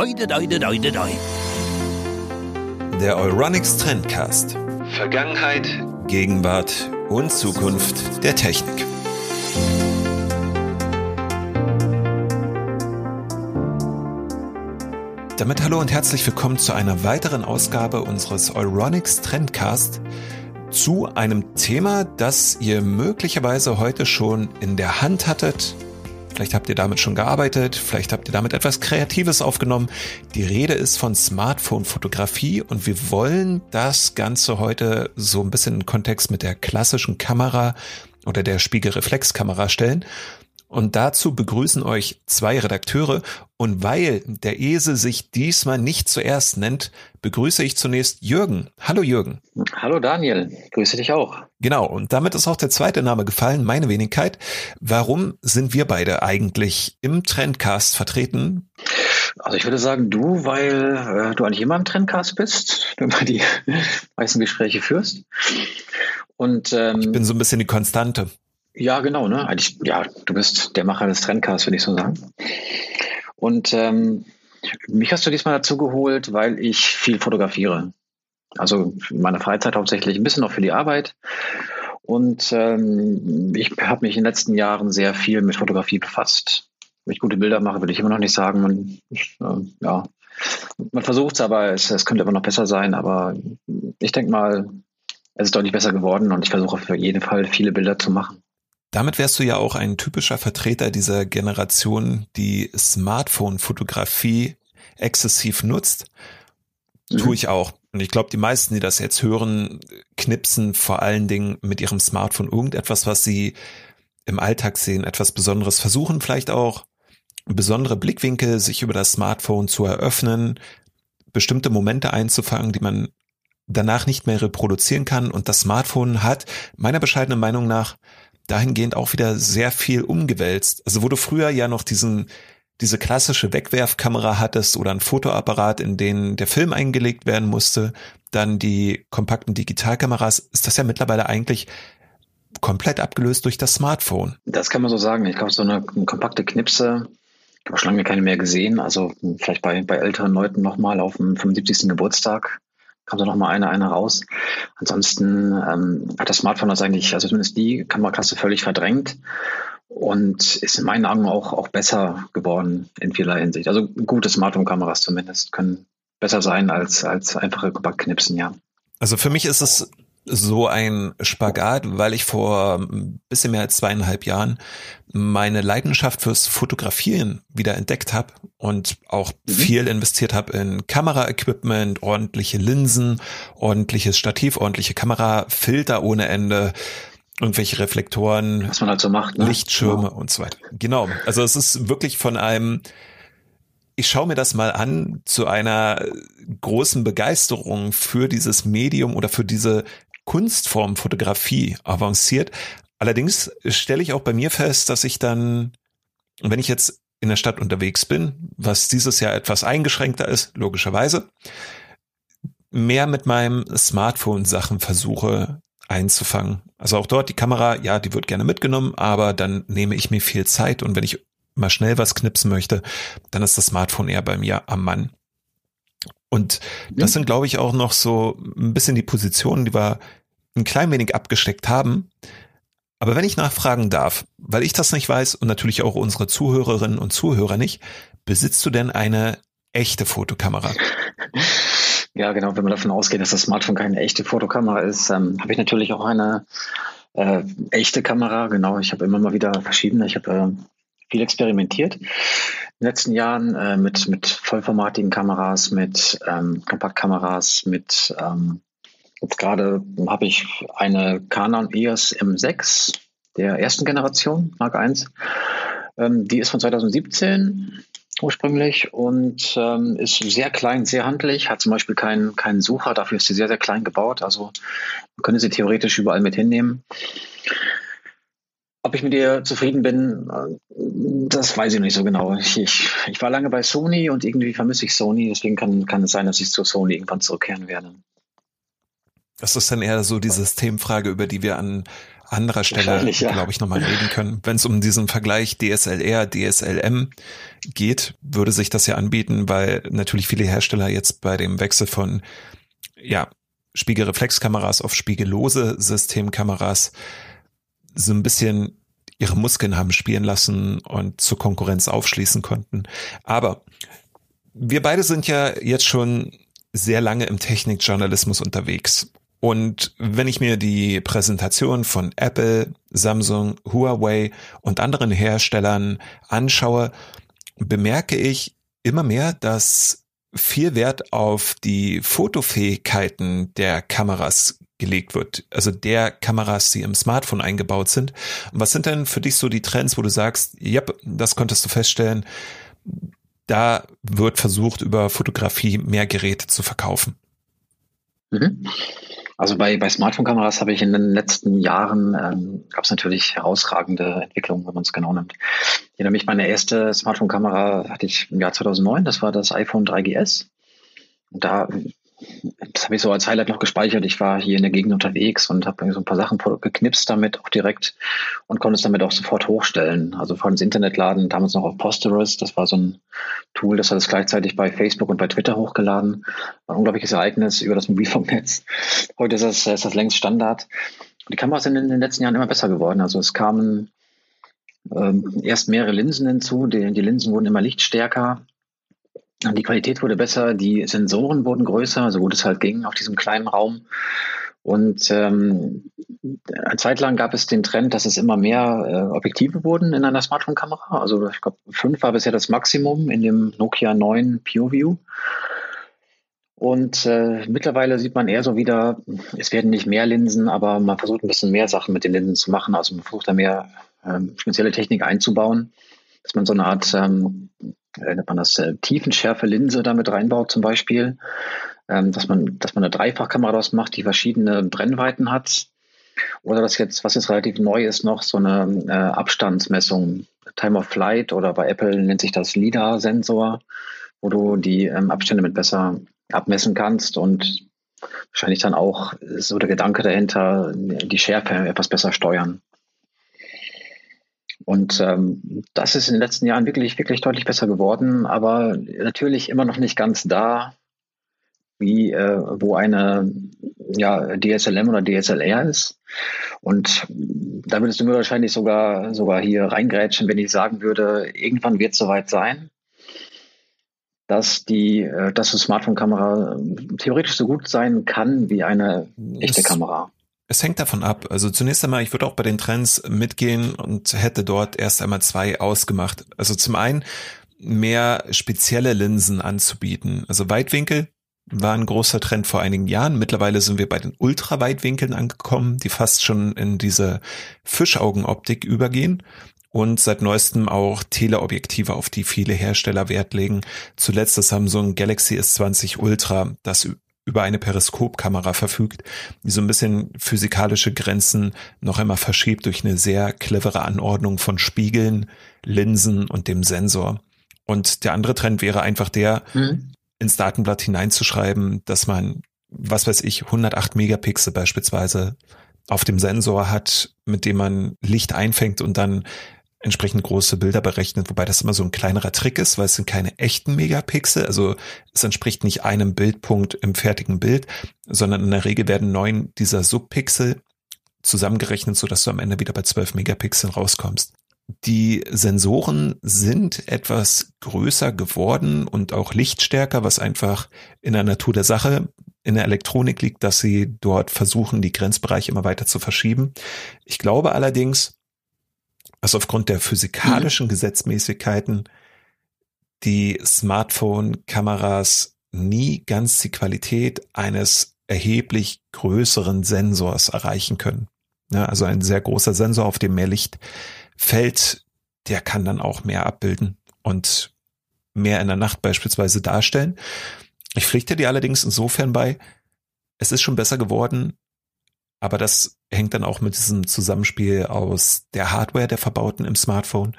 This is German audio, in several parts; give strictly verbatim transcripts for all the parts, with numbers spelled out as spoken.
Oi, de, de, de, de, de. Der Euronics Trendcast. Vergangenheit, Gegenwart und Zukunft der Technik. Damit hallo und herzlich willkommen zu einer weiteren Ausgabe unseres Euronics Trendcast zu einem Thema, das ihr möglicherweise heute schon in der Hand hattet. Vielleicht habt ihr damit schon gearbeitet, vielleicht habt ihr damit etwas Kreatives aufgenommen. Die Rede ist von Smartphone-Fotografie und wir wollen das Ganze heute so ein bisschen in Kontext mit der klassischen Kamera oder der Spiegelreflexkamera stellen. Und dazu begrüßen euch zwei Redakteure. Und weil der Esel sich diesmal nicht zuerst nennt, begrüße ich zunächst Jürgen. Hallo Jürgen. Hallo Daniel, grüße dich auch. Genau, und damit ist auch der zweite Name gefallen, meine Wenigkeit. Warum sind wir beide eigentlich im Trendcast vertreten? Also ich würde sagen, du, weil äh, du eigentlich immer im Trendcast bist, wenn du die meisten Gespräche führst. Und ähm, ich bin so ein bisschen die Konstante. Ja, genau, ne? Eigentlich, ja, du bist der Macher des Trendcasts, würde ich so sagen. Und ähm, mich hast du diesmal dazu geholt, weil ich viel fotografiere. Also in meiner Freizeit hauptsächlich, ein bisschen auch für die Arbeit. Und ähm, ich habe mich in den letzten Jahren sehr viel mit Fotografie befasst. Wenn ich gute Bilder mache, würde ich immer noch nicht sagen. Man, äh, ja, man versucht es, aber es, es könnte immer noch besser sein. Aber ich denke mal, es ist deutlich besser geworden und ich versuche auf jeden Fall viele Bilder zu machen. Damit wärst du ja auch ein typischer Vertreter dieser Generation, die Smartphone-Fotografie exzessiv nutzt. Mhm. Tue ich auch. Und ich glaube, die meisten, die das jetzt hören, knipsen vor allen Dingen mit ihrem Smartphone irgendetwas, was sie im Alltag sehen, etwas Besonderes, versuchen vielleicht auch besondere Blickwinkel, sich über das Smartphone zu eröffnen, bestimmte Momente einzufangen, die man danach nicht mehr reproduzieren kann. Und das Smartphone hat meiner bescheidenen Meinung nach dahingehend auch wieder sehr viel umgewälzt. Also wo du früher ja noch diesen diese klassische Wegwerfkamera hattest oder ein Fotoapparat, in den der Film eingelegt werden musste, dann die kompakten Digitalkameras, ist das ja mittlerweile eigentlich komplett abgelöst durch das Smartphone. Das kann man so sagen. Ich glaube, so eine kompakte Knipse, ich habe schon lange keine mehr gesehen. Also vielleicht bei, bei älteren Leuten nochmal auf dem fünfundsiebzigsten Geburtstag kam da nochmal eine, eine raus. Ansonsten ähm, hat das Smartphone das eigentlich, also zumindest die Kameraklasse, völlig verdrängt und ist in meinen Augen auch, auch besser geworden in vieler Hinsicht. Also gute Smartphone-Kameras zumindest können besser sein als, als einfache Kompaktknipsen, ja. Also für mich ist es so ein Spagat, weil ich vor ein bisschen mehr als zweieinhalb Jahren meine Leidenschaft fürs Fotografieren wieder entdeckt habe und auch viel investiert habe in Kameraequipment, ordentliche Linsen, ordentliches Stativ, ordentliche Kamera, Filter ohne Ende, irgendwelche Reflektoren, was man halt so macht, ne? Lichtschirme, ja. Und so weiter. Genau, also es ist wirklich von einem, ich schaue mir das mal an, zu einer großen Begeisterung für dieses Medium oder für diese Kunstform Fotografie avanciert. Allerdings stelle ich auch bei mir fest, dass ich dann, wenn ich jetzt in der Stadt unterwegs bin, was dieses Jahr etwas eingeschränkter ist, logischerweise, mehr mit meinem Smartphone Sachen versuche einzufangen. Also auch dort die Kamera, ja, die wird gerne mitgenommen, aber dann nehme ich mir viel Zeit und wenn ich mal schnell was knipsen möchte, dann ist das Smartphone eher bei mir am Mann. Und das sind, glaube ich, auch noch so ein bisschen die Positionen, die wir ein klein wenig abgesteckt haben. Aber wenn ich nachfragen darf, weil ich das nicht weiß und natürlich auch unsere Zuhörerinnen und Zuhörer nicht, besitzt du denn eine echte Fotokamera? Ja, genau. Wenn man davon ausgeht, dass das Smartphone keine echte Fotokamera ist, ähm, habe ich natürlich auch eine äh, echte Kamera. Genau, ich habe immer mal wieder verschiedene. Ich habe äh, viel experimentiert. In den letzten Jahren äh, mit, mit vollformatigen Kameras, mit ähm, Kompaktkameras, mit ähm, jetzt gerade habe ich eine Canon E O S M sechs der ersten Generation, Mark eins. Ähm, die ist von zweitausendsiebzehn ursprünglich und ähm, ist sehr klein, sehr handlich, hat zum Beispiel keinen keinen Sucher, dafür ist sie sehr, sehr klein gebaut. Also man könnte sie theoretisch überall mit hinnehmen. Ob ich mit ihr zufrieden bin, das weiß ich nicht so genau. Ich, ich, ich war lange bei Sony und irgendwie vermisse ich Sony. Deswegen kann, kann es sein, dass ich zu Sony irgendwann zurückkehren werde. Das ist dann eher so die Systemfrage, über die wir an anderer Stelle, ja. glaube ich, nochmal reden können. Wenn es um diesen Vergleich D S L R, D S L M geht, würde sich das ja anbieten, weil natürlich viele Hersteller jetzt bei dem Wechsel von ja, Spiegelreflexkameras auf spiegellose Systemkameras so ein bisschen ihre Muskeln haben spielen lassen und zur Konkurrenz aufschließen konnten. Aber wir beide sind ja jetzt schon sehr lange im Technikjournalismus unterwegs. Und wenn ich mir die Präsentation von Apple, Samsung, Huawei und anderen Herstellern anschaue, bemerke ich immer mehr, dass viel Wert auf die Fotofähigkeiten der Kameras gelegt wird, also der Kameras, die im Smartphone eingebaut sind. Was sind denn für dich so die Trends, wo du sagst, ja, das konntest du feststellen, da wird versucht, über Fotografie mehr Geräte zu verkaufen? Mhm. Also bei, bei Smartphone-Kameras habe ich in den letzten Jahren, ähm, gab es natürlich herausragende Entwicklungen, wenn man es genau nimmt. Ich erinnere mich, meine erste Smartphone-Kamera hatte ich im Jahr zweitausendneun, das war das iPhone drei G S. Und da, das habe ich so als Highlight noch gespeichert, ich war hier in der Gegend unterwegs und habe so ein paar Sachen geknipst damit auch direkt und konnte es damit auch sofort hochstellen. Also vor allem ins Internet laden, damals noch auf Posterous, das war so ein Tool, das hat es gleichzeitig bei Facebook und bei Twitter hochgeladen. War ein unglaubliches Ereignis über das Mobilfunknetz. Heute ist das, ist das längst Standard. Und die Kameras sind in den letzten Jahren immer besser geworden. Also es kamen ähm, erst mehrere Linsen hinzu. Die, die Linsen wurden immer lichtstärker. Die Qualität wurde besser. Die Sensoren wurden größer, so gut es halt ging auf diesem kleinen Raum. Und ähm, eine Zeit lang gab es den Trend, dass es immer mehr äh, Objektive wurden in einer Smartphone-Kamera. Also ich glaube, fünf war bisher das Maximum in dem Nokia neun PureView. Und äh, mittlerweile sieht man eher so wieder, es werden nicht mehr Linsen, aber man versucht ein bisschen mehr Sachen mit den Linsen zu machen. Also man versucht da mehr ähm, spezielle Technik einzubauen, dass man so eine Art, ähm, nennt man das, äh, tiefenschärfe Linse damit reinbaut zum Beispiel. Dass man, dass man eine Dreifachkamera draus macht, die verschiedene Brennweiten hat. Oder das jetzt, was jetzt relativ neu ist, noch so eine äh, Abstandsmessung, Time of Flight oder bei Apple nennt sich das LiDAR-Sensor, wo du die ähm, Abstände mit besser abmessen kannst und wahrscheinlich dann auch so der Gedanke dahinter, die Schärfe etwas besser steuern. Und ähm, das ist in den letzten Jahren wirklich, wirklich deutlich besser geworden, aber natürlich immer noch nicht ganz da, wie äh, wo eine ja, D S L M oder D S L R ist. Und da würdest du mir wahrscheinlich sogar, sogar hier reingrätschen, wenn ich sagen würde, irgendwann wird es soweit sein, dass die, äh, dass eine Smartphone-Kamera theoretisch so gut sein kann wie eine echte das, Kamera. Es hängt davon ab. Also zunächst einmal, ich würde auch bei den Trends mitgehen und hätte dort erst einmal zwei ausgemacht. Also zum einen mehr spezielle Linsen anzubieten, also Weitwinkel, war ein großer Trend vor einigen Jahren. Mittlerweile sind wir bei den Ultraweitwinkeln angekommen, die fast schon in diese Fischaugenoptik übergehen und seit neuestem auch Teleobjektive, auf die viele Hersteller Wert legen. Zuletzt das Samsung Galaxy S zwanzig Ultra, das über eine Periskopkamera verfügt, die so ein bisschen physikalische Grenzen noch einmal verschiebt durch eine sehr clevere Anordnung von Spiegeln, Linsen und dem Sensor. Und der andere Trend wäre einfach der, mhm. ins Datenblatt hineinzuschreiben, dass man, was weiß ich, hundertacht Megapixel beispielsweise auf dem Sensor hat, mit dem man Licht einfängt und dann entsprechend große Bilder berechnet, wobei das immer so ein kleinerer Trick ist, weil es sind keine echten Megapixel, also es entspricht nicht einem Bildpunkt im fertigen Bild, sondern in der Regel werden neun dieser Subpixel zusammengerechnet, sodass du am Ende wieder bei zwölf Megapixeln rauskommst. Die Sensoren sind etwas größer geworden und auch lichtstärker, was einfach in der Natur der Sache, in der Elektronik liegt, dass sie dort versuchen, die Grenzbereiche immer weiter zu verschieben. Ich glaube allerdings, dass aufgrund der physikalischen mhm. Gesetzmäßigkeiten die Smartphone-Kameras nie ganz die Qualität eines erheblich größeren Sensors erreichen können. Ja, also ein sehr großer Sensor, auf dem mehr Licht fällt, der kann dann auch mehr abbilden und mehr in der Nacht beispielsweise darstellen. Ich pflichte dir allerdings insofern bei, es ist schon besser geworden, aber das hängt dann auch mit diesem Zusammenspiel aus der Hardware der Verbauten im Smartphone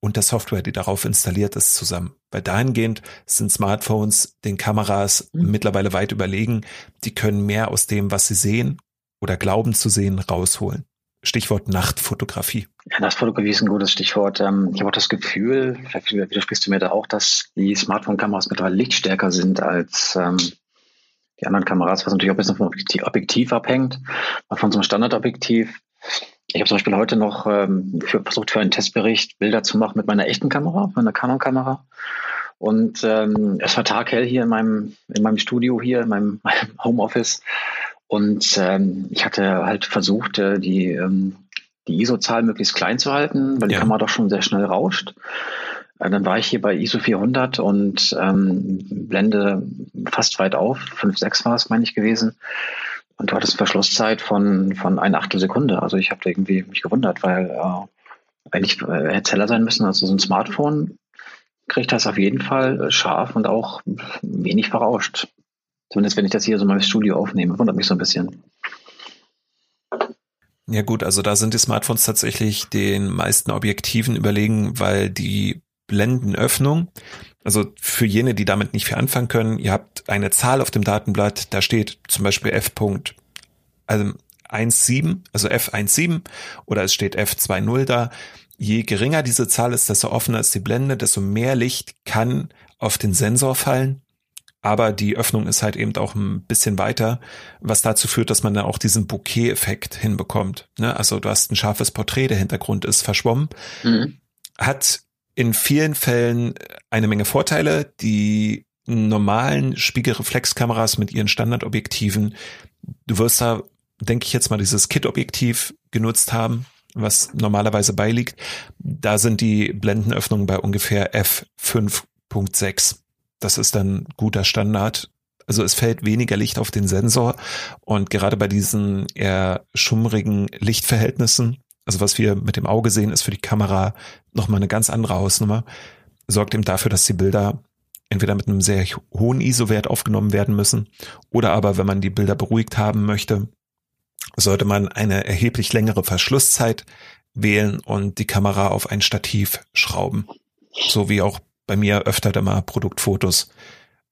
und der Software, die darauf installiert ist, zusammen. Weil dahingehend sind Smartphones den Kameras mhm. mittlerweile weit überlegen. Die können mehr aus dem, was sie sehen oder glauben zu sehen, rausholen. Stichwort Nachtfotografie. Ja, Nachtfotografie ist ein gutes Stichwort. Ich habe auch das Gefühl, vielleicht widersprichst du mir da auch, dass die Smartphone-Kameras mittlerweile lichtstärker sind als die anderen Kameras, was natürlich auch ein bisschen vom Objektiv abhängt, von so einem Standardobjektiv. Ich habe zum Beispiel heute noch ähm, für, versucht, für einen Testbericht Bilder zu machen mit meiner echten Kamera, meiner Canon-Kamera. Und ähm, es war taghell hier in meinem, in meinem Studio, hier in meinem, meinem Homeoffice. Und ähm, ich hatte halt versucht, äh, die, ähm, die I S O-Zahl möglichst klein zu halten, weil die ja. Kamera doch schon sehr schnell rauscht. Äh, dann war ich hier bei I S O vierhundert und ähm, Blende fast weit auf. fünf Komma sechs war es, meine ich, gewesen. Und du hattest eine Verschlusszeit von, von einer Achtelsekunde. Also ich habe irgendwie mich gewundert, weil äh, eigentlich äh, hätte heller sein müssen. Also so ein Smartphone kriegt das auf jeden Fall scharf und auch wenig verrauscht. Zumindest wenn ich das hier so mal im Studio aufnehme. Wundert mich so ein bisschen. Ja gut, also da sind die Smartphones tatsächlich den meisten Objektiven überlegen, weil die Blendenöffnung, also für jene, die damit nicht viel anfangen können, ihr habt eine Zahl auf dem Datenblatt, da steht zum Beispiel F Punkt eins Komma sieben, also F eins Komma sieben oder es steht F zwei Komma null da. Je geringer diese Zahl ist, desto offener ist die Blende, desto mehr Licht kann auf den Sensor fallen, aber die Öffnung ist halt eben auch ein bisschen weiter, was dazu führt, dass man dann auch diesen Bokeh-Effekt hinbekommt. Ne? Also du hast ein scharfes Porträt, der Hintergrund ist verschwommen, mhm. hat in vielen Fällen eine Menge Vorteile, die normalen Spiegelreflexkameras mit ihren Standardobjektiven, du wirst da, denke ich jetzt mal, dieses Kit-Objektiv genutzt haben, was normalerweise beiliegt. Da sind die Blendenöffnungen bei ungefähr F fünf Komma sechs. Das ist dann guter Standard. Also es fällt weniger Licht auf den Sensor und gerade bei diesen eher schummrigen Lichtverhältnissen, also was wir mit dem Auge sehen, ist für die Kamera nochmal eine ganz andere Hausnummer. Sorgt eben dafür, dass die Bilder entweder mit einem sehr hohen I S O-Wert aufgenommen werden müssen oder aber, wenn man die Bilder beruhigt haben möchte, sollte man eine erheblich längere Verschlusszeit wählen und die Kamera auf ein Stativ schrauben. So wie auch bei mir öfter da mal Produktfotos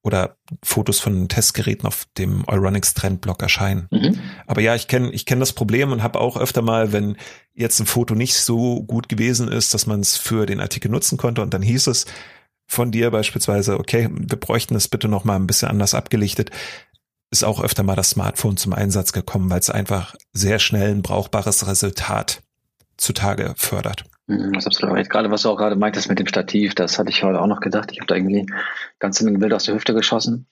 oder Fotos von Testgeräten auf dem Euronics Trendblog erscheinen. Mhm. Aber ja, ich kenne ich kenne das Problem und habe auch öfter mal, wenn jetzt ein Foto nicht so gut gewesen ist, dass man es für den Artikel nutzen konnte und dann hieß es von dir beispielsweise, okay, wir bräuchten es bitte noch mal ein bisschen anders abgelichtet, ist auch öfter mal das Smartphone zum Einsatz gekommen, weil es einfach sehr schnell ein brauchbares Resultat zutage fördert. Das ist absolut recht. Gerade was du auch gerade meintest mit dem Stativ, das hatte ich heute auch noch gedacht. Ich habe da irgendwie ganz in ein Bild aus der Hüfte geschossen,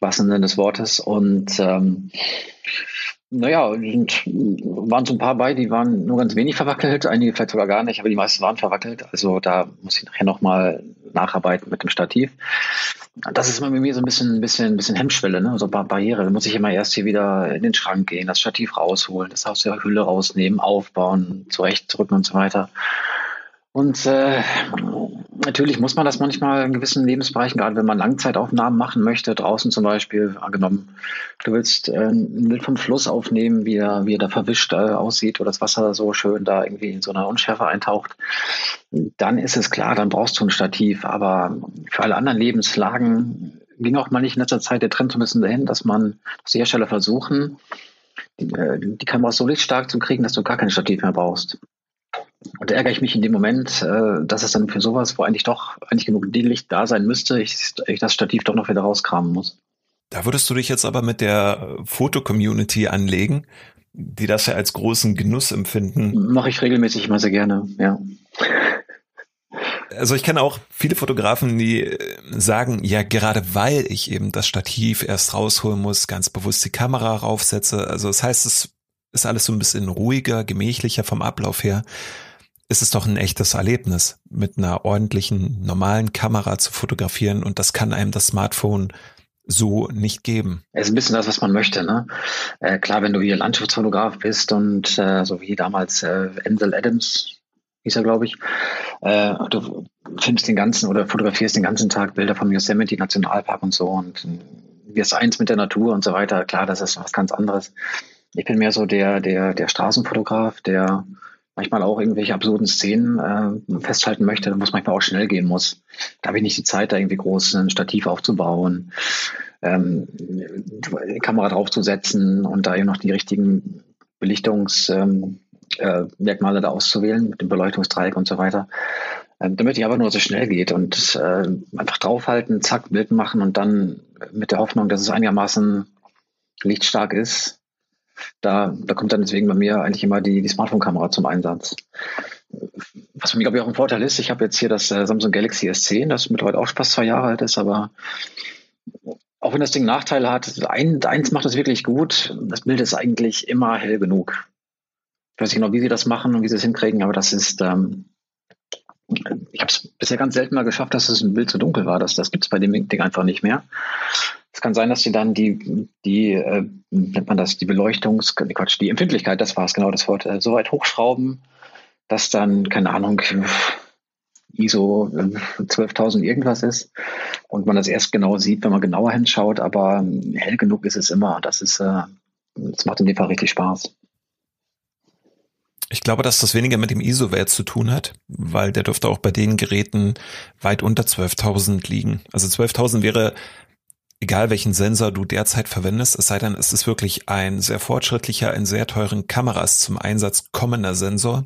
wahrsten Sinne des Wortes. Und ähm, naja, und waren so ein paar bei, die waren nur ganz wenig verwackelt, einige vielleicht sogar gar nicht, aber die meisten waren verwackelt. Also da muss ich nachher nochmal nacharbeiten mit dem Stativ. Das ist bei mir so ein bisschen, bisschen, bisschen Hemmschwelle, ne? So ein paar Barriere. Da muss ich immer erst hier wieder in den Schrank gehen, das Stativ rausholen, das aus der Hülle rausnehmen, aufbauen, zurechtdrücken und so weiter. Und äh, natürlich muss man das manchmal in gewissen Lebensbereichen, gerade wenn man Langzeitaufnahmen machen möchte, draußen zum Beispiel, angenommen, du willst äh, ein Bild vom Fluss aufnehmen, wie er, wie er da verwischt äh, aussieht oder das Wasser so schön da irgendwie in so einer Unschärfe eintaucht, dann ist es klar, dann brauchst du ein Stativ. Aber für alle anderen Lebenslagen ging auch mal nicht in letzter Zeit der Trend so ein bisschen dahin, dass man, dass die Hersteller versuchen, die, äh, die Kamera so lichtstark zu kriegen, dass du gar kein Stativ mehr brauchst. Und da ärgere ich mich in dem Moment, dass es dann für sowas, wo eigentlich doch eigentlich genug Licht da sein müsste, ich, ich das Stativ doch noch wieder rauskramen muss. Da würdest du dich jetzt aber mit der Foto-Community anlegen, die das ja als großen Genuss empfinden. Mache ich regelmäßig immer sehr gerne, ja. Also ich kenne auch viele Fotografen, die sagen, ja, gerade weil ich eben das Stativ erst rausholen muss, ganz bewusst die Kamera raufsetze. Also das heißt, es ist alles so ein bisschen ruhiger, gemächlicher vom Ablauf her. Es ist doch ein echtes Erlebnis, mit einer ordentlichen, normalen Kamera zu fotografieren und das kann einem das Smartphone so nicht geben. Es ist ein bisschen das, was man möchte, ne? Äh, klar, wenn du hier Landschaftsfotograf bist und äh, so wie damals äh, Ansel Adams, hieß er, glaube ich, äh, du filmst den ganzen oder fotografierst den ganzen Tag Bilder vom Yosemite Nationalpark und so und wirst eins mit der Natur und so weiter. Klar, das ist was ganz anderes. Ich bin mehr so der der der Straßenfotograf, der manchmal auch irgendwelche absurden Szenen äh, festhalten möchte, wo es manchmal auch schnell gehen muss. Da habe ich nicht die Zeit, da irgendwie groß ein Stativ aufzubauen, ähm, die Kamera draufzusetzen und da eben noch die richtigen Belichtungsmerkmale ähm, äh, da auszuwählen, mit dem Beleuchtungsdreieck und so weiter. Ähm, damit ich aber nur so schnell geht und äh, einfach draufhalten, zack, Bild machen und dann mit der Hoffnung, dass es einigermaßen lichtstark ist. Da, da kommt dann deswegen bei mir eigentlich immer die, die Smartphone-Kamera zum Einsatz. Was für mich, glaube ich, auch ein Vorteil ist, ich habe jetzt hier das äh, Samsung Galaxy S zehn, das mittlerweile auch fast zwei Jahre alt ist, aber auch wenn das Ding Nachteile hat, ein, eins macht es wirklich gut, das Bild ist eigentlich immer hell genug. Ich weiß nicht genau, wie sie das machen und wie sie es hinkriegen, aber das ist, ähm, ich habe es bisher ganz selten mal geschafft, dass es ein Bild zu dunkel war, das, das gibt es bei dem Ding einfach nicht mehr. Es kann sein, dass sie dann die, die äh, nennt man das, die Beleuchtungs, Quatsch, die Empfindlichkeit, das war es genau, das Wort, äh, so weit hochschrauben, dass dann, keine Ahnung, I S O äh, zwölftausend irgendwas ist und man das erst genau sieht, wenn man genauer hinschaut, aber äh, hell genug ist es immer. Das ist, äh, das macht in dem Fall richtig Spaß. Ich glaube, dass das weniger mit dem I S O-Wert zu tun hat, weil der dürfte auch bei den Geräten weit unter zwölftausend liegen. Also zwölftausend wäre egal welchen Sensor du derzeit verwendest, es sei denn, es ist wirklich ein sehr fortschrittlicher, in sehr teuren Kameras zum Einsatz kommender Sensor,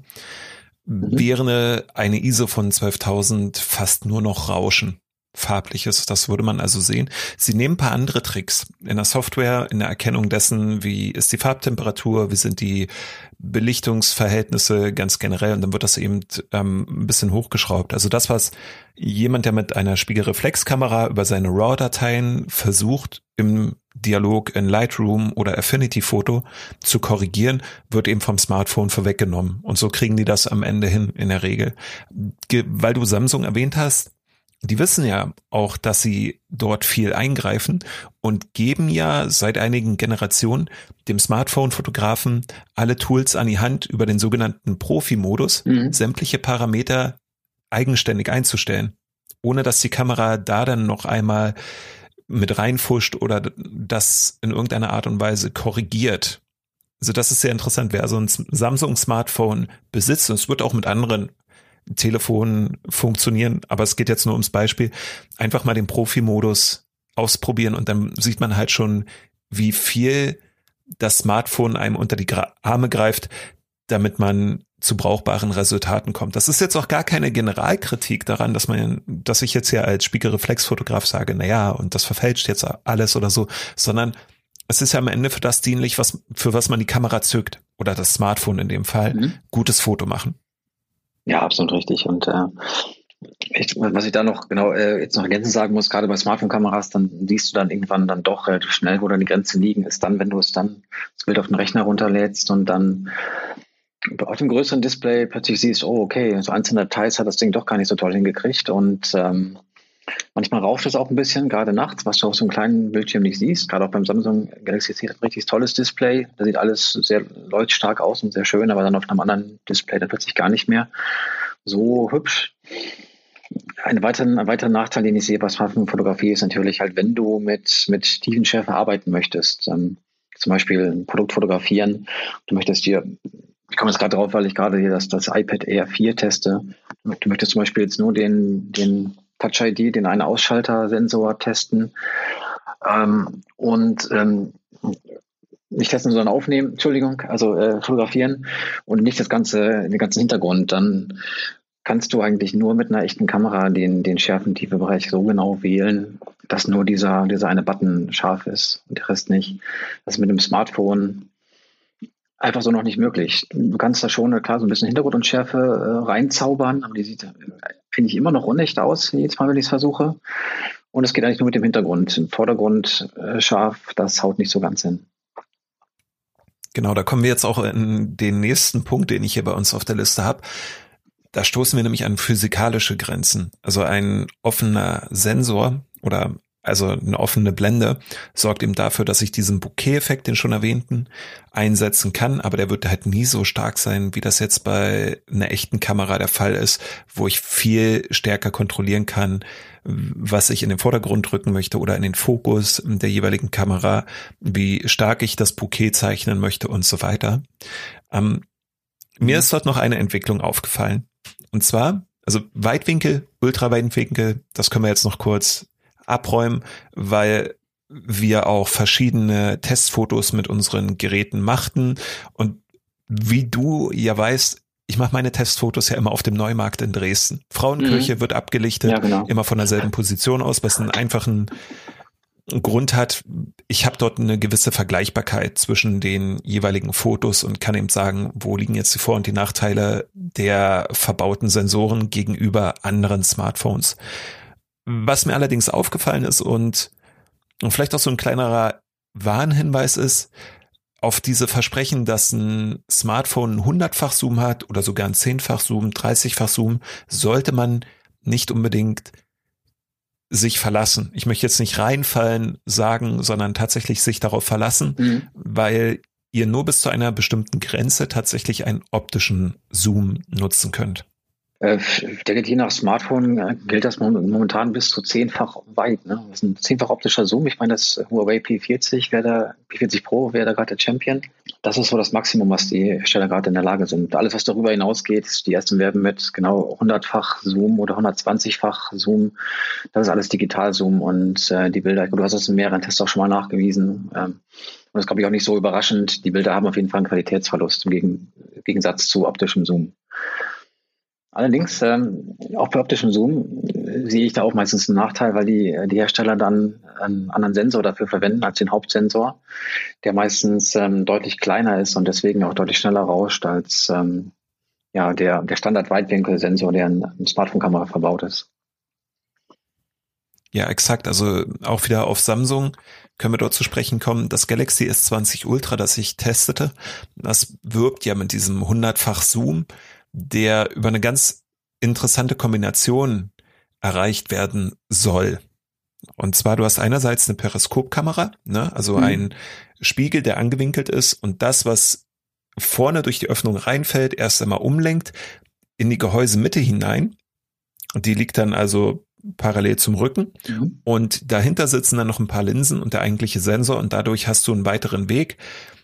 mhm. wäre eine I S O von zwölftausend fast nur noch Rauschen, farbliches, das würde man also sehen. Sie nehmen ein paar andere Tricks in der Software, in der Erkennung dessen, wie ist die Farbtemperatur, wie sind die Belichtungsverhältnisse ganz generell und dann wird das eben ähm, ein bisschen hochgeschraubt. Also das, was jemand, der mit einer Spiegelreflexkamera über seine RAW-Dateien versucht, im Dialog in Lightroom oder Affinity Photo zu korrigieren, wird eben vom Smartphone vorweggenommen. Und so kriegen die das am Ende hin in der Regel. Ge- weil du Samsung erwähnt hast, die wissen ja auch, dass sie dort viel eingreifen und geben ja seit einigen Generationen dem Smartphone-Fotografen alle Tools an die Hand über den sogenannten Profi-Modus, mhm. sämtliche Parameter eigenständig einzustellen, ohne dass die Kamera da dann noch einmal mit reinfuscht oder das in irgendeiner Art und Weise korrigiert. Also das ist sehr interessant, wer so ein Samsung-Smartphone besitzt und es wird auch mit anderen Telefonen funktionieren, aber es geht jetzt nur ums Beispiel, einfach mal den Profi-Modus ausprobieren und dann sieht man halt schon, wie viel das Smartphone einem unter die Arme greift, damit man zu brauchbaren Resultaten kommt. Das ist jetzt auch gar keine Generalkritik daran, dass man, dass ich jetzt hier als Spiegelreflexfotograf sage, naja, und das verfälscht jetzt alles oder so, sondern es ist ja am Ende für das dienlich, was, für was man die Kamera zückt oder das Smartphone in dem Fall, mhm. gutes Foto machen. Ja, absolut richtig. Und äh, ich, was ich da noch genau äh, jetzt noch ergänzend sagen muss, gerade bei Smartphone-Kameras, dann siehst du dann irgendwann dann doch relativ schnell, wo dann die Grenzen liegen, ist dann, wenn du es dann das Bild auf den Rechner runterlädst und dann auf dem größeren Display plötzlich siehst, oh okay, so einzelne Details hat das Ding doch gar nicht so toll hingekriegt und ähm, manchmal rauscht es auch ein bisschen, gerade nachts, was du auf so einem kleinen Bildschirm nicht siehst, gerade auch beim Samsung Galaxy S zehn hat ein richtig tolles Display, da sieht alles sehr leuchtstark aus und sehr schön, aber dann auf einem anderen Display dann plötzlich gar nicht mehr so hübsch. Ein weiterer, ein weiterer Nachteil, den ich sehe bei Smartphone-Fotografie ist natürlich halt, wenn du mit, mit Tiefenschärfe arbeiten möchtest, ähm, zum Beispiel ein Produkt fotografieren, du möchtest dir Ich komme jetzt gerade drauf, weil ich gerade hier das, das iPad Air vier teste. Du möchtest zum Beispiel jetzt nur den, den Touch I D, den einen Ausschalter-Sensor testen ähm, und ähm, nicht testen, sondern aufnehmen, Entschuldigung, also äh, fotografieren und nicht das ganze, den ganzen Hintergrund. Dann kannst du eigentlich nur mit einer echten Kamera den, den Schärfentiefe-Bereich so genau wählen, dass nur dieser, dieser eine Button scharf ist und der Rest nicht. Das ist mit dem Smartphone einfach so noch nicht möglich. Du kannst da schon, klar, so ein bisschen Hintergrund und Schärfe äh, reinzaubern, aber die sieht, finde ich, immer noch unecht aus, jedes Mal, wenn ich es versuche. Und es geht eigentlich nur mit dem Hintergrund. Im Vordergrund äh, scharf, das haut nicht so ganz hin. Genau, da kommen wir jetzt auch in den nächsten Punkt, den ich hier bei uns auf der Liste habe. Da stoßen wir nämlich an physikalische Grenzen. Also ein offener Sensor oder also eine offene Blende sorgt eben dafür, dass ich diesen Bokeh-Effekt, den schon erwähnten, einsetzen kann, aber der wird halt nie so stark sein, wie das jetzt bei einer echten Kamera der Fall ist, wo ich viel stärker kontrollieren kann, was ich in den Vordergrund rücken möchte oder in den Fokus der jeweiligen Kamera, wie stark ich das Bokeh zeichnen möchte und so weiter. Ähm, Mir ist dort noch eine Entwicklung aufgefallen. Und zwar, also Weitwinkel, Ultraweitwinkel, das können wir jetzt noch kurz abräumen, weil wir auch verschiedene Testfotos mit unseren Geräten machten. Und wie du ja weißt, ich mache meine Testfotos ja immer auf dem Neumarkt in Dresden. Frauenkirche mhm. wird abgelichtet, ja, genau. immer von derselben Position aus, was einen einfachen Grund hat. Ich habe dort eine gewisse Vergleichbarkeit zwischen den jeweiligen Fotos und kann eben sagen, wo liegen jetzt die Vor- und die Nachteile der verbauten Sensoren gegenüber anderen Smartphones. Was mir allerdings aufgefallen ist und Und vielleicht auch so ein kleinerer Warnhinweis ist, auf diese Versprechen, dass ein Smartphone ein hundertfach Zoom hat oder sogar ein zehnfach Zoom, dreißigfach Zoom, sollte man nicht unbedingt sich verlassen. Ich möchte jetzt nicht reinfallen sagen, sondern tatsächlich sich darauf verlassen, mhm. weil ihr nur bis zu einer bestimmten Grenze tatsächlich einen optischen Zoom nutzen könnt. Ich denke, je nach Smartphone gilt das momentan bis zu zehnfach weit. Ne? Das ist ein zehnfach optischer Zoom. Ich meine, das Huawei P vierzig, wäre da, P vierzig Pro wäre da gerade der Champion. Das ist so das Maximum, was die Hersteller gerade in der Lage sind. Alles, was darüber hinausgeht, die ersten werben mit genau hundertfach Zoom oder hundertzwanzigfach Zoom. Das ist alles Digital-Zoom und äh, die Bilder, du hast das in mehreren Tests auch schon mal nachgewiesen. Ähm, und das ist, glaube ich, auch nicht so überraschend. Die Bilder haben auf jeden Fall einen Qualitätsverlust im Gegen- Gegensatz zu optischem Zoom. Allerdings, ähm, auch bei optischem Zoom äh, sehe ich da auch meistens einen Nachteil, weil die, die Hersteller dann einen anderen Sensor dafür verwenden als den Hauptsensor, der meistens ähm, deutlich kleiner ist und deswegen auch deutlich schneller rauscht als ähm, ja, der, der Standard-Weitwinkel-Sensor, der in der Smartphone-Kamera verbaut ist. Ja, exakt. Also auch wieder auf Samsung können wir dort zu sprechen kommen. Das Galaxy S zwanzig Ultra, das ich testete, das wirbt ja mit diesem hundertfach Zoom, der über eine ganz interessante Kombination erreicht werden soll. Und zwar, du hast einerseits eine Periskopkamera, ne? also mhm. ein Spiegel, der angewinkelt ist und das, was vorne durch die Öffnung reinfällt, erst einmal umlenkt in die Gehäusemitte hinein. Und die liegt dann also parallel zum Rücken. Mhm. Und dahinter sitzen dann noch ein paar Linsen und der eigentliche Sensor und dadurch hast du einen weiteren Weg.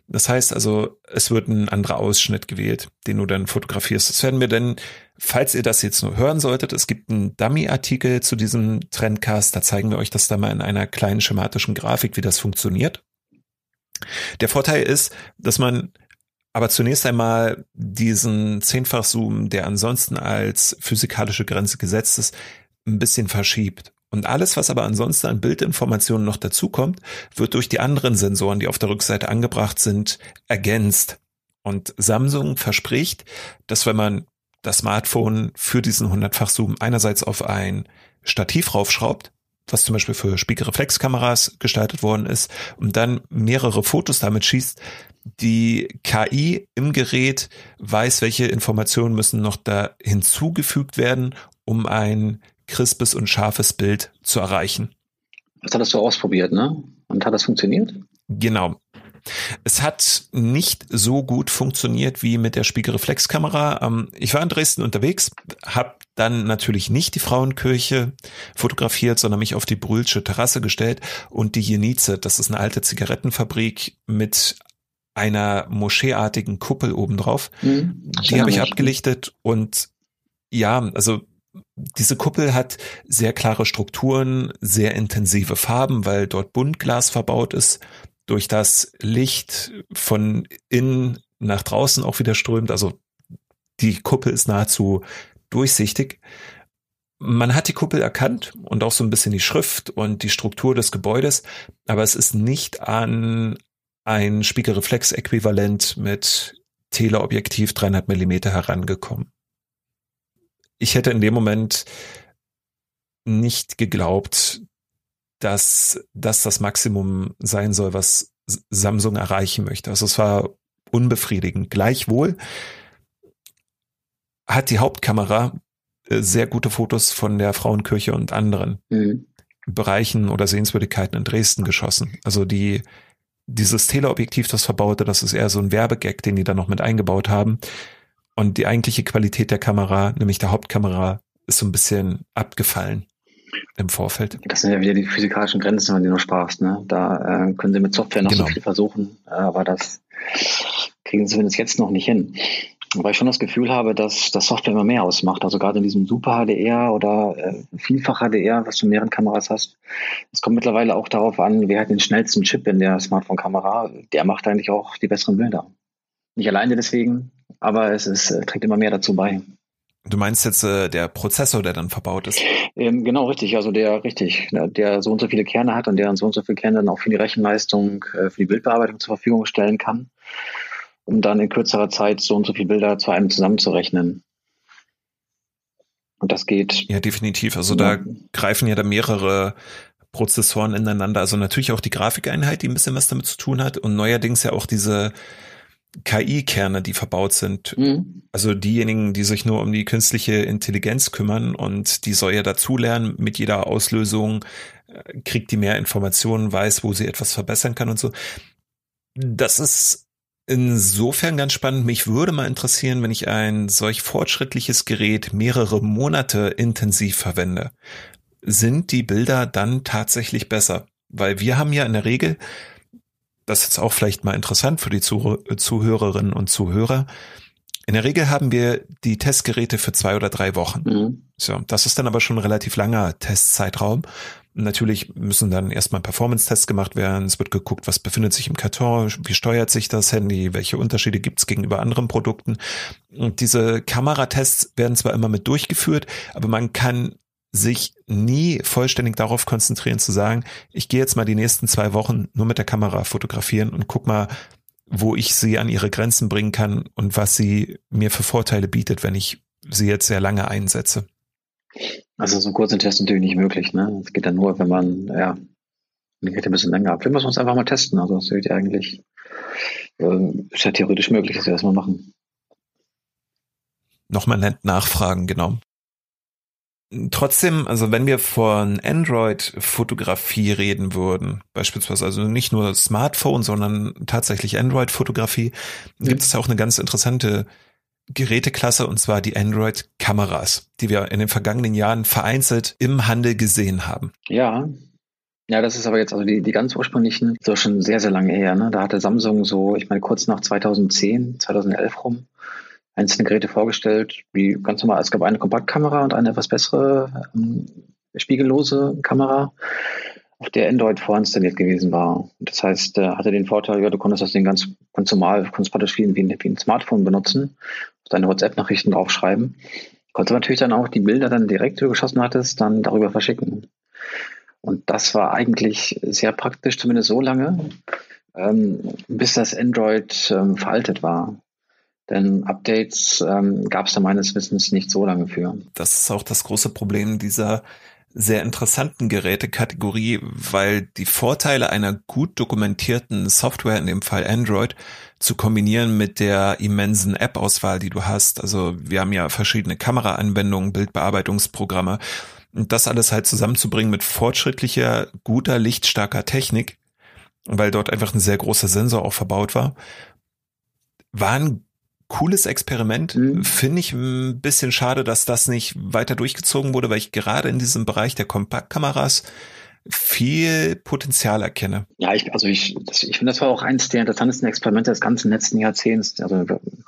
Das heißt also, es wird ein anderer Ausschnitt gewählt, den du dann fotografierst. Das werden wir denn, falls ihr das jetzt nur hören solltet, es gibt einen Dummy-Artikel zu diesem Trendcast, da zeigen wir euch das dann mal in einer kleinen schematischen Grafik, wie das funktioniert. Der Vorteil ist, dass man aber zunächst einmal diesen Zehnfach-Zoom, der ansonsten als physikalische Grenze gesetzt ist, ein bisschen verschiebt. Und alles, was aber ansonsten an Bildinformationen noch dazukommt, wird durch die anderen Sensoren, die auf der Rückseite angebracht sind, ergänzt. Und Samsung verspricht, dass wenn man das Smartphone für diesen hundertfach-Zoom einerseits auf ein Stativ raufschraubt, was zum Beispiel für Spiegelreflexkameras gestaltet worden ist, und dann mehrere Fotos damit schießt, die K I im Gerät weiß, welche Informationen müssen noch da hinzugefügt werden, um ein krispes und scharfes Bild zu erreichen. Das hattest du ausprobiert, ne? Und hat das funktioniert? Genau. Es hat nicht so gut funktioniert wie mit der Spiegelreflexkamera. Ich war in Dresden unterwegs, habe dann natürlich nicht die Frauenkirche fotografiert, sondern mich auf die Brühlsche Terrasse gestellt und die Jenice, das ist eine alte Zigarettenfabrik mit einer moscheeartigen Kuppel obendrauf. Hm, die habe ich abgelichtet und ja, also diese Kuppel hat sehr klare Strukturen, sehr intensive Farben, weil dort Buntglas verbaut ist, durch das Licht von innen nach draußen auch wieder strömt. Also die Kuppel ist nahezu durchsichtig. Man hat die Kuppel erkannt und auch so ein bisschen die Schrift und die Struktur des Gebäudes, aber es ist nicht an ein Spiegelreflex-Äquivalent mit Teleobjektiv dreihundert Millimeter herangekommen. Ich hätte in dem Moment nicht geglaubt, dass das das Maximum sein soll, was Samsung erreichen möchte. Also es war unbefriedigend. Gleichwohl hat die Hauptkamera sehr gute Fotos von der Frauenkirche und anderen mhm. Bereichen oder Sehenswürdigkeiten in Dresden geschossen. Also die, dieses Teleobjektiv, das verbaute, das ist eher so ein Werbegag, den die da noch mit eingebaut haben. Und die eigentliche Qualität der Kamera, nämlich der Hauptkamera, ist so ein bisschen abgefallen im Vorfeld. Das sind ja wieder die physikalischen Grenzen, wenn du nur sprachst. Ne? Da äh, können sie mit Software noch genau. so viel versuchen, aber das kriegen sie zumindest jetzt noch nicht hin. Weil ich schon das Gefühl habe, dass das Software immer mehr ausmacht. Also gerade in diesem Super H D R oder äh, Vielfach H D R, was du in mehreren Kameras hast. Es kommt mittlerweile auch darauf an, wer hat den schnellsten Chip in der Smartphone-Kamera. Der macht eigentlich auch die besseren Bilder. Nicht alleine deswegen, aber es ist, äh, trägt immer mehr dazu bei. Du meinst jetzt äh, der Prozessor, der dann verbaut ist? Ähm, genau, richtig. Also der richtig, der so und so viele Kerne hat und der so und so viele Kerne dann auch für die Rechenleistung, äh, für die Bildbearbeitung zur Verfügung stellen kann, um dann in kürzerer Zeit so und so viele Bilder zu einem zusammenzurechnen. Und das geht. Ja, definitiv. Also da greifen ja dann mehrere Prozessoren ineinander. Also natürlich auch die Grafikeinheit, die ein bisschen was damit zu tun hat. Und neuerdings ja auch diese K I-Kerne, die verbaut sind. Mhm. Also diejenigen, die sich nur um die künstliche Intelligenz kümmern. Und die soll ja dazulernen mit jeder Auslösung, kriegt die mehr Informationen, weiß, wo sie etwas verbessern kann und so. Das ist insofern ganz spannend. Mich würde mal interessieren, wenn ich ein solch fortschrittliches Gerät mehrere Monate intensiv verwende, sind die Bilder dann tatsächlich besser? Weil wir haben ja in der Regel, das ist auch vielleicht mal interessant für die Zuh- Zuhörerinnen und Zuhörer, in der Regel haben wir die Testgeräte für zwei oder drei Wochen. Mhm. So, das ist dann aber schon ein relativ langer Testzeitraum. Natürlich müssen dann erstmal Performance-Tests gemacht werden. Es wird geguckt, was befindet sich im Karton, wie steuert sich das Handy, welche Unterschiede gibt es gegenüber anderen Produkten. Und diese Kameratests werden zwar immer mit durchgeführt, aber man kann sich nie vollständig darauf konzentrieren zu sagen, ich gehe jetzt mal die nächsten zwei Wochen nur mit der Kamera fotografieren und guck mal, wo ich sie an ihre Grenzen bringen kann und was sie mir für Vorteile bietet, wenn ich sie jetzt sehr lange einsetze. Also so einen kurzen Test ist natürlich nicht möglich, ne? Es geht dann nur, wenn man, ja, man geht ein bisschen länger ab. Dann muss man es einfach mal testen. Also das wird ja eigentlich, ähm, ist ja theoretisch möglich, dass wir das mal machen. Nochmal nett nachfragen, genau. Trotzdem, also wenn wir von Android-Fotografie reden würden, beispielsweise, also nicht nur Smartphone, sondern tatsächlich Android-Fotografie, mhm. gibt es auch eine ganz interessante Geräteklasse, und zwar die Android-Kameras, die wir in den vergangenen Jahren vereinzelt im Handel gesehen haben. Ja, ja, das ist aber jetzt, also die, die ganz ursprünglichen, so schon sehr, sehr lange her, ne? Da hatte Samsung so, ich meine kurz nach zweitausendzehn, zweitausendelf rum, einzelne Geräte vorgestellt, wie ganz normal, es gab eine Kompaktkamera und eine etwas bessere, ähm, spiegellose Kamera, auf der Android vorinstalliert gewesen war. Das heißt, äh, hatte den Vorteil, ja, du konntest das Ding ganz, ganz normal, konntest praktisch wie ein, wie ein Smartphone benutzen, deine WhatsApp-Nachrichten draufschreiben. Konntest aber natürlich dann auch die Bilder dann direkt, die du geschossen hattest, dann darüber verschicken. Und das war eigentlich sehr praktisch, zumindest so lange, ähm, bis das Android ähm, veraltet war. Denn Updates ähm, gab es da meines Wissens nicht so lange für. Das ist auch das große Problem dieser sehr interessanten Gerätekategorie, weil die Vorteile einer gut dokumentierten Software, in dem Fall Android, zu kombinieren mit der immensen App-Auswahl, die du hast. Also wir haben ja verschiedene Kameraanwendungen, Bildbearbeitungsprogramme. Und das alles halt zusammenzubringen mit fortschrittlicher, guter, lichtstarker Technik, weil dort einfach ein sehr großer Sensor auch verbaut war, war ein cooles Experiment. Mhm. Finde ich ein bisschen schade, dass das nicht weiter durchgezogen wurde, weil ich gerade in diesem Bereich der Kompaktkameras viel Potenzial erkenne. Ja, ich, also ich, das, ich finde, das war auch eins der interessantesten Experimente des ganzen letzten Jahrzehnts. Also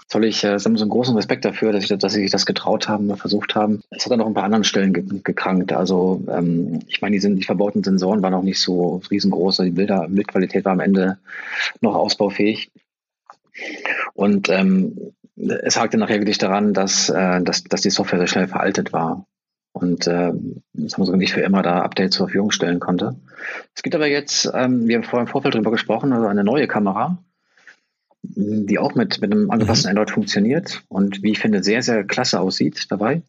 soll ich äh, Samsung großen Respekt dafür, dass sie dass sich das getraut haben oder versucht haben. Es hat dann auch ein paar anderen Stellen ge- gekrankt. Also ähm, ich meine, die sind, die verbauten Sensoren waren auch nicht so riesengroß. Die Bilder, Bildqualität war am Ende noch ausbaufähig. Und ähm, es hakte nachher wirklich daran, dass, äh, dass, dass die Software sehr schnell veraltet war und äh, Samsung nicht für immer da Updates zur Verfügung stellen konnte. Es gibt aber jetzt, ähm, wir haben vorher im Vorfeld drüber gesprochen, also eine neue Kamera, die auch mit, mit einem angepassten Android funktioniert und wie ich finde sehr, sehr klasse aussieht dabei. Und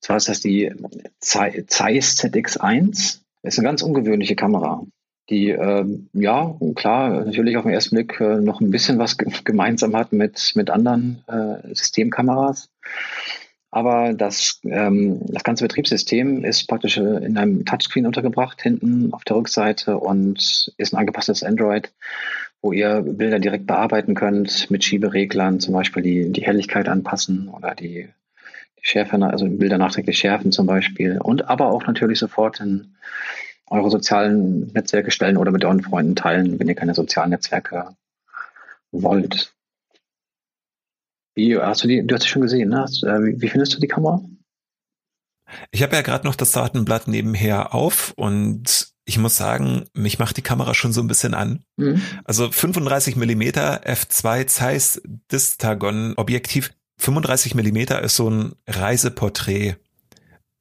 zwar ist das die Zeiss Z X eins. Das ist eine ganz ungewöhnliche Kamera, die, äh, ja, klar, natürlich auf den ersten Blick äh, noch ein bisschen was g- gemeinsam hat mit, mit anderen äh, Systemkameras. Aber das, ähm, das ganze Betriebssystem ist praktisch in einem Touchscreen untergebracht, hinten auf der Rückseite, und ist ein angepasstes Android, wo ihr Bilder direkt bearbeiten könnt, mit Schiebereglern zum Beispiel die, die Helligkeit anpassen oder die, die Schärfe, also Bilder nachträglich schärfen zum Beispiel. Und aber auch natürlich sofort in eure sozialen Netzwerke stellen oder mit euren Freunden teilen, wenn ihr keine sozialen Netzwerke wollt. Wie, hast du die, du hast sie schon gesehen, ne? Wie, wie findest du die Kamera? Ich habe ja gerade noch das Datenblatt nebenher auf und ich muss sagen, mich macht die Kamera schon so ein bisschen an. Mhm. Also fünfunddreißig Millimeter F zwei Zeiss Distagon Objektiv. fünfunddreißig Millimeter ist so ein Reiseporträt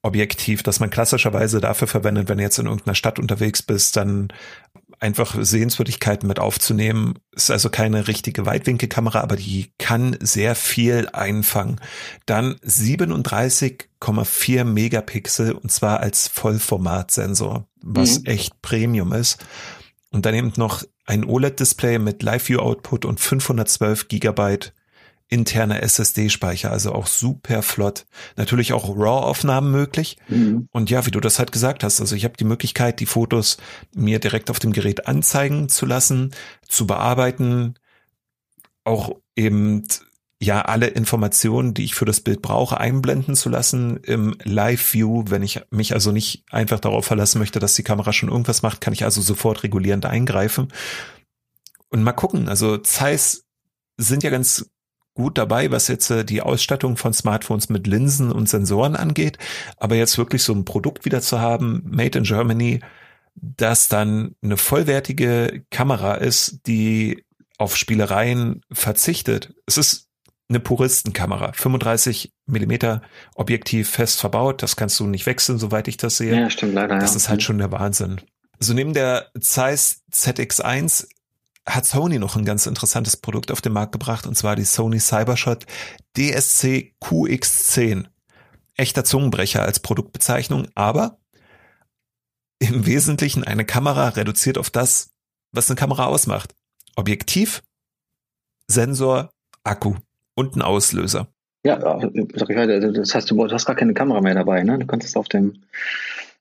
Objektiv, das man klassischerweise dafür verwendet, wenn du jetzt in irgendeiner Stadt unterwegs bist, dann einfach Sehenswürdigkeiten mit aufzunehmen. Ist also keine richtige Weitwinkelkamera, aber die kann sehr viel einfangen. Dann siebenunddreißig Komma vier Megapixel und zwar als Vollformatsensor, was mhm. echt Premium ist. Und dann eben noch ein O L E D-Display mit Live-View-Output und fünfhundertzwölf Gigabyte interner S S D-Speicher, also auch super flott. Natürlich auch RAW-Aufnahmen möglich. Mhm. Und ja, wie du das halt gesagt hast, also ich habe die Möglichkeit, die Fotos mir direkt auf dem Gerät anzeigen zu lassen, zu bearbeiten, auch eben ja alle Informationen, die ich für das Bild brauche, einblenden zu lassen im Live-View. Wenn ich mich also nicht einfach darauf verlassen möchte, dass die Kamera schon irgendwas macht, kann ich also sofort regulierend eingreifen. Und mal gucken, also Zeiss sind ja ganz gut dabei, was jetzt äh, die Ausstattung von Smartphones mit Linsen und Sensoren angeht. Aber jetzt wirklich so ein Produkt wieder zu haben, made in Germany, das dann eine vollwertige Kamera ist, die auf Spielereien verzichtet. Es ist eine Puristenkamera. fünfunddreißig Millimeter Objektiv fest verbaut. Das kannst du nicht wechseln, soweit ich das sehe. Ja, stimmt, leider. Das ja. ist halt schon der Wahnsinn. Also neben der Zeiss Z X eins hat Sony noch ein ganz interessantes Produkt auf den Markt gebracht, und zwar die Sony Cybershot D S C Q X zehn. Echter Zungenbrecher als Produktbezeichnung, aber im Wesentlichen eine Kamera reduziert auf das, was eine Kamera ausmacht. Objektiv, Sensor, Akku und ein Auslöser. Ja, das heißt, du hast gar keine Kamera mehr dabei, ne? Du kannst es auf dem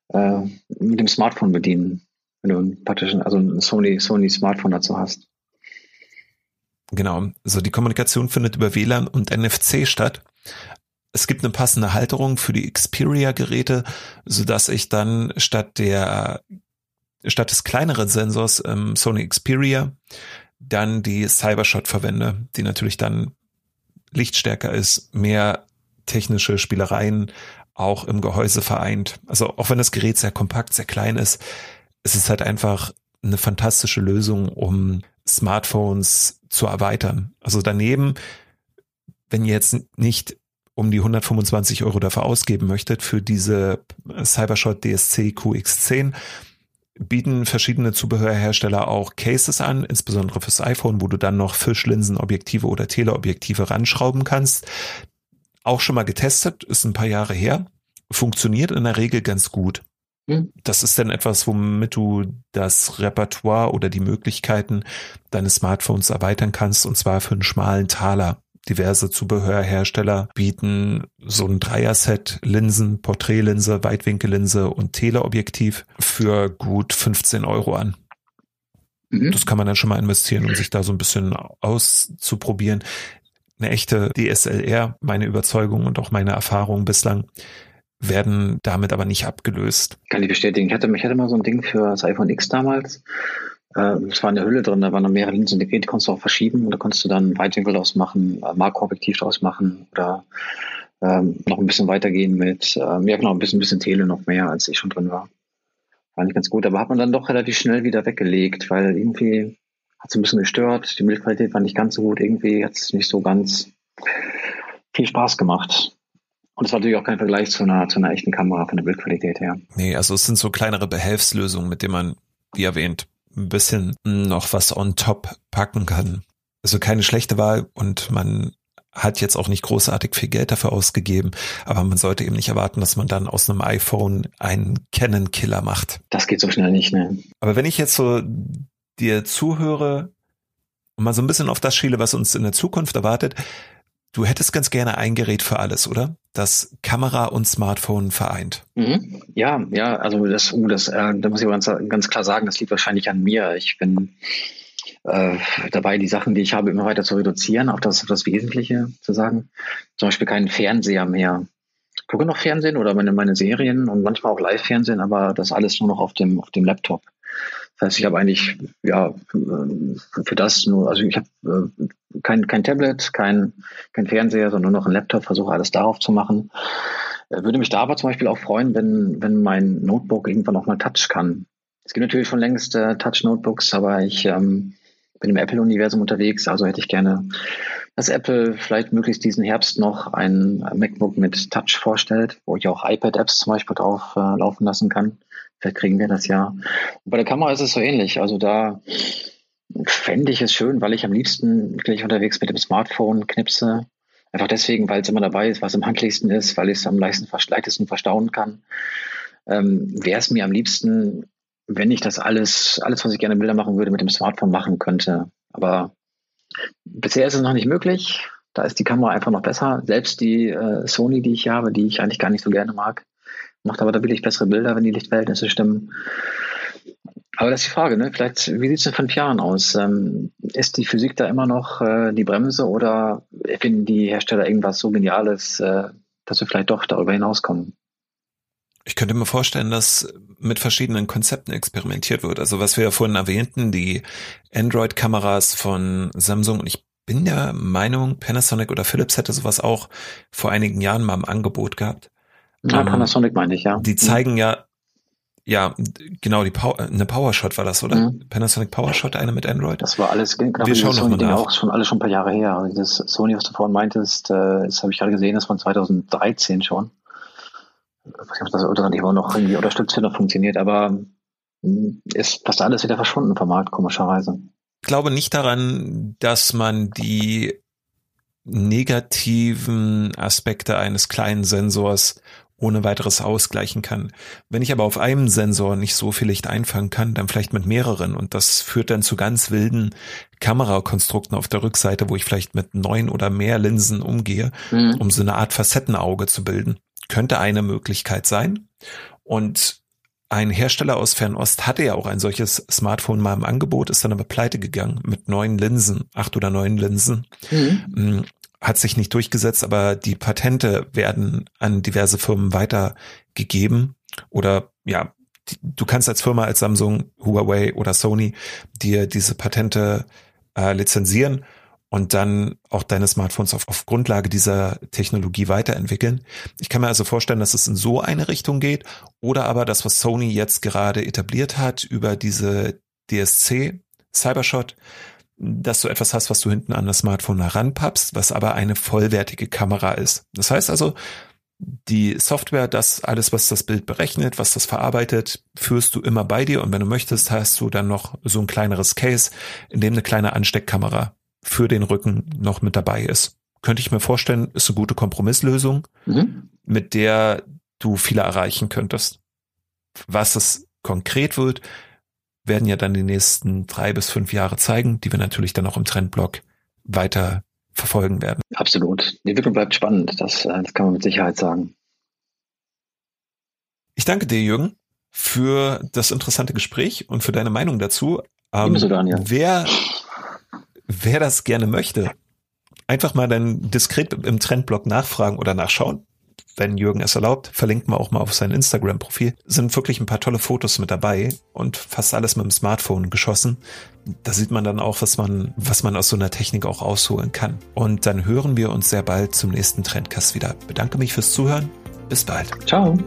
äh, mit dem Smartphone bedienen, wenn du einen praktischen, also ein Sony, Sony Smartphone dazu hast. Genau, also die Kommunikation findet über W L A N und N F C statt. Es gibt eine passende Halterung für die Xperia-Geräte, sodass ich dann statt der, statt des kleineren Sensors im Sony Xperia dann die Cybershot verwende, die natürlich dann lichtstärker ist, mehr technische Spielereien auch im Gehäuse vereint. Also auch wenn das Gerät sehr kompakt, sehr klein ist, es ist halt einfach eine fantastische Lösung, um Smartphones zu erweitern. Also daneben, wenn ihr jetzt nicht um die hundertfünfundzwanzig Euro dafür ausgeben möchtet, für diese Cybershot D S C Q X zehn, bieten verschiedene Zubehörhersteller auch Cases an, insbesondere fürs iPhone, wo du dann noch Fischlinsen, Objektive oder Teleobjektive ranschrauben kannst. Auch schon mal getestet, ist ein paar Jahre her, funktioniert in der Regel ganz gut. Das ist dann etwas, womit du das Repertoire oder die Möglichkeiten deines Smartphones erweitern kannst, und zwar für einen schmalen Taler. Diverse Zubehörhersteller bieten so ein Dreier-Set Linsen, Porträtlinse, Weitwinkellinse und Teleobjektiv für gut fünfzehn Euro an. Mhm. Das kann man dann schon mal investieren, um sich da so ein bisschen auszuprobieren. Eine echte D S L R, meine Überzeugung und auch meine Erfahrung bislang, werden damit aber nicht abgelöst. Kann ich bestätigen. Ich hatte, ich hatte mal so ein Ding für das iPhone X damals. Es war eine Hülle drin, da waren noch mehrere Linsen integriert, die konntest du auch verschieben. Da konntest du dann Weitwinkel draus machen, Makroobjektiv draus machen oder ähm, noch ein bisschen weitergehen mit, ähm, ja genau, ein bisschen, ein bisschen Tele noch mehr, als ich schon drin war. War nicht ganz gut, aber hat man dann doch relativ schnell wieder weggelegt, weil irgendwie hat es ein bisschen gestört, die Bildqualität war nicht ganz so gut, irgendwie hat es nicht so ganz viel Spaß gemacht. Und es war natürlich auch kein Vergleich zu einer, zu einer echten Kamera von der Bildqualität her. Nee, also es sind so kleinere Behelfslösungen, mit denen man, wie erwähnt, ein bisschen noch was on top packen kann. Also keine schlechte Wahl, und man hat jetzt auch nicht großartig viel Geld dafür ausgegeben, aber man sollte eben nicht erwarten, dass man dann aus einem iPhone einen Canon-Killer macht. Das geht so schnell nicht, ne? Aber wenn ich jetzt so dir zuhöre und mal so ein bisschen auf das schiele, was uns in der Zukunft erwartet, du hättest ganz gerne ein Gerät für alles, oder? Das Kamera und Smartphone vereint. Mhm. Ja, ja, also das, uh, das, äh, da muss ich ganz, ganz klar sagen, das liegt wahrscheinlich an mir. Ich bin äh, dabei, die Sachen, die ich habe, immer weiter zu reduzieren, auf das, auf das Wesentliche zu sagen. Zum Beispiel keinen Fernseher mehr. Ich gucke noch Fernsehen oder meine, meine Serien und manchmal auch Live-Fernsehen, aber das alles nur noch auf dem, auf dem Laptop. Das heißt, ich habe eigentlich, ja, für das nur, also ich habe kein, kein Tablet, kein, kein Fernseher, sondern nur noch einen Laptop, versuche alles darauf zu machen. Würde mich da aber zum Beispiel auch freuen, wenn, wenn mein Notebook irgendwann auch mal Touch kann. Es gibt natürlich schon längst äh, Touch-Notebooks, aber ich ähm, bin im Apple-Universum unterwegs, also hätte ich gerne, dass Apple vielleicht möglichst diesen Herbst noch ein MacBook mit Touch vorstellt, wo ich auch iPad-Apps zum Beispiel drauf äh, laufen lassen kann. Vielleicht kriegen wir das ja. Und bei der Kamera ist es so ähnlich. Also da fände ich es schön, weil ich am liebsten wirklich unterwegs mit dem Smartphone knipse. Einfach deswegen, weil es immer dabei ist, was am handlichsten ist, weil ich es am leichtesten, leichtesten verstauen kann. Ähm, wäre es mir am liebsten, wenn ich das alles, alles, was ich gerne Bilder machen würde, mit dem Smartphone machen könnte. Aber bisher ist es noch nicht möglich. Da ist die Kamera einfach noch besser. Selbst die äh, Sony, die ich habe, die ich eigentlich gar nicht so gerne mag, macht aber da wirklich bessere Bilder, wenn die Lichtverhältnisse stimmen. Aber das ist die Frage, ne? Vielleicht, wie sieht es in fünf Jahren aus? Ähm, ist die Physik da immer noch äh, die Bremse oder finden die Hersteller irgendwas so Geniales, äh, dass wir vielleicht doch darüber hinauskommen? Ich könnte mir vorstellen, dass mit verschiedenen Konzepten experimentiert wird. Also was wir ja vorhin erwähnten, die Android-Kameras von Samsung, und ich bin der Meinung, Panasonic oder Philips hätte sowas auch vor einigen Jahren mal im Angebot gehabt. Ja, um, Panasonic meine ich, ja. Die zeigen ja, ja, genau, die Power, eine PowerShot war das, oder? Mhm. Panasonic PowerShot, eine mit Android. Das war alles, genau, wir schauen nochmal nach. Auch schon, alles schon ein paar Jahre her. Also das Sony, was du vorhin meintest, das habe ich gerade gesehen, das war zwanzig dreizehn schon. Ich weiß nicht, ob das Unternehmen noch irgendwie unterstützt wird, noch funktioniert, aber ist fast alles wieder verschwunden vom Markt, komischerweise. Ich glaube nicht daran, dass man die negativen Aspekte eines kleinen Sensors ohne weiteres ausgleichen kann. Wenn ich aber auf einem Sensor nicht so viel Licht einfangen kann, dann vielleicht mit mehreren. Und das führt dann zu ganz wilden Kamerakonstrukten auf der Rückseite, wo ich vielleicht mit neun oder mehr Linsen umgehe, mhm. um so eine Art Facettenauge zu bilden. Könnte eine Möglichkeit sein. Und ein Hersteller aus Fernost hatte ja auch ein solches Smartphone mal im Angebot, ist dann aber pleite gegangen mit neun Linsen, acht oder neun Linsen. Mhm. Hat sich nicht durchgesetzt, aber die Patente werden an diverse Firmen weitergegeben. Oder ja, die, du kannst als Firma, als Samsung, Huawei oder Sony dir diese Patente äh, lizenzieren und dann auch deine Smartphones auf, auf Grundlage dieser Technologie weiterentwickeln. Ich kann mir also vorstellen, dass es in so eine Richtung geht, oder aber das, was Sony jetzt gerade etabliert hat über diese D S C, Cybershot, dass du etwas hast, was du hinten an das Smartphone heranpappst, was aber eine vollwertige Kamera ist. Das heißt also, die Software, das alles, was das Bild berechnet, was das verarbeitet, führst du immer bei dir. Und wenn du möchtest, hast du dann noch so ein kleineres Case, in dem eine kleine Ansteckkamera für den Rücken noch mit dabei ist. Könnte ich mir vorstellen, ist eine gute Kompromisslösung, mhm. mit der du viele erreichen könntest. Was es konkret wird, werden ja dann die nächsten drei bis fünf Jahre zeigen, die wir natürlich dann auch im Trendblock weiter verfolgen werden. Absolut. Die Entwicklung bleibt spannend, das, das kann man mit Sicherheit sagen. Ich danke dir, Jürgen, für das interessante Gespräch und für deine Meinung dazu. Ebenso, Daniel. Ähm, wer, wer das gerne möchte, einfach mal dann diskret im Trendblock nachfragen oder nachschauen. Wenn Jürgen es erlaubt, verlinken wir auch mal auf sein Instagram-Profil. Sind wirklich ein paar tolle Fotos mit dabei und fast alles mit dem Smartphone geschossen. Da sieht man dann auch, was man, was man aus so einer Technik auch rausholen kann. Und dann hören wir uns sehr bald zum nächsten Trendcast wieder. Bedanke mich fürs Zuhören. Bis bald. Ciao.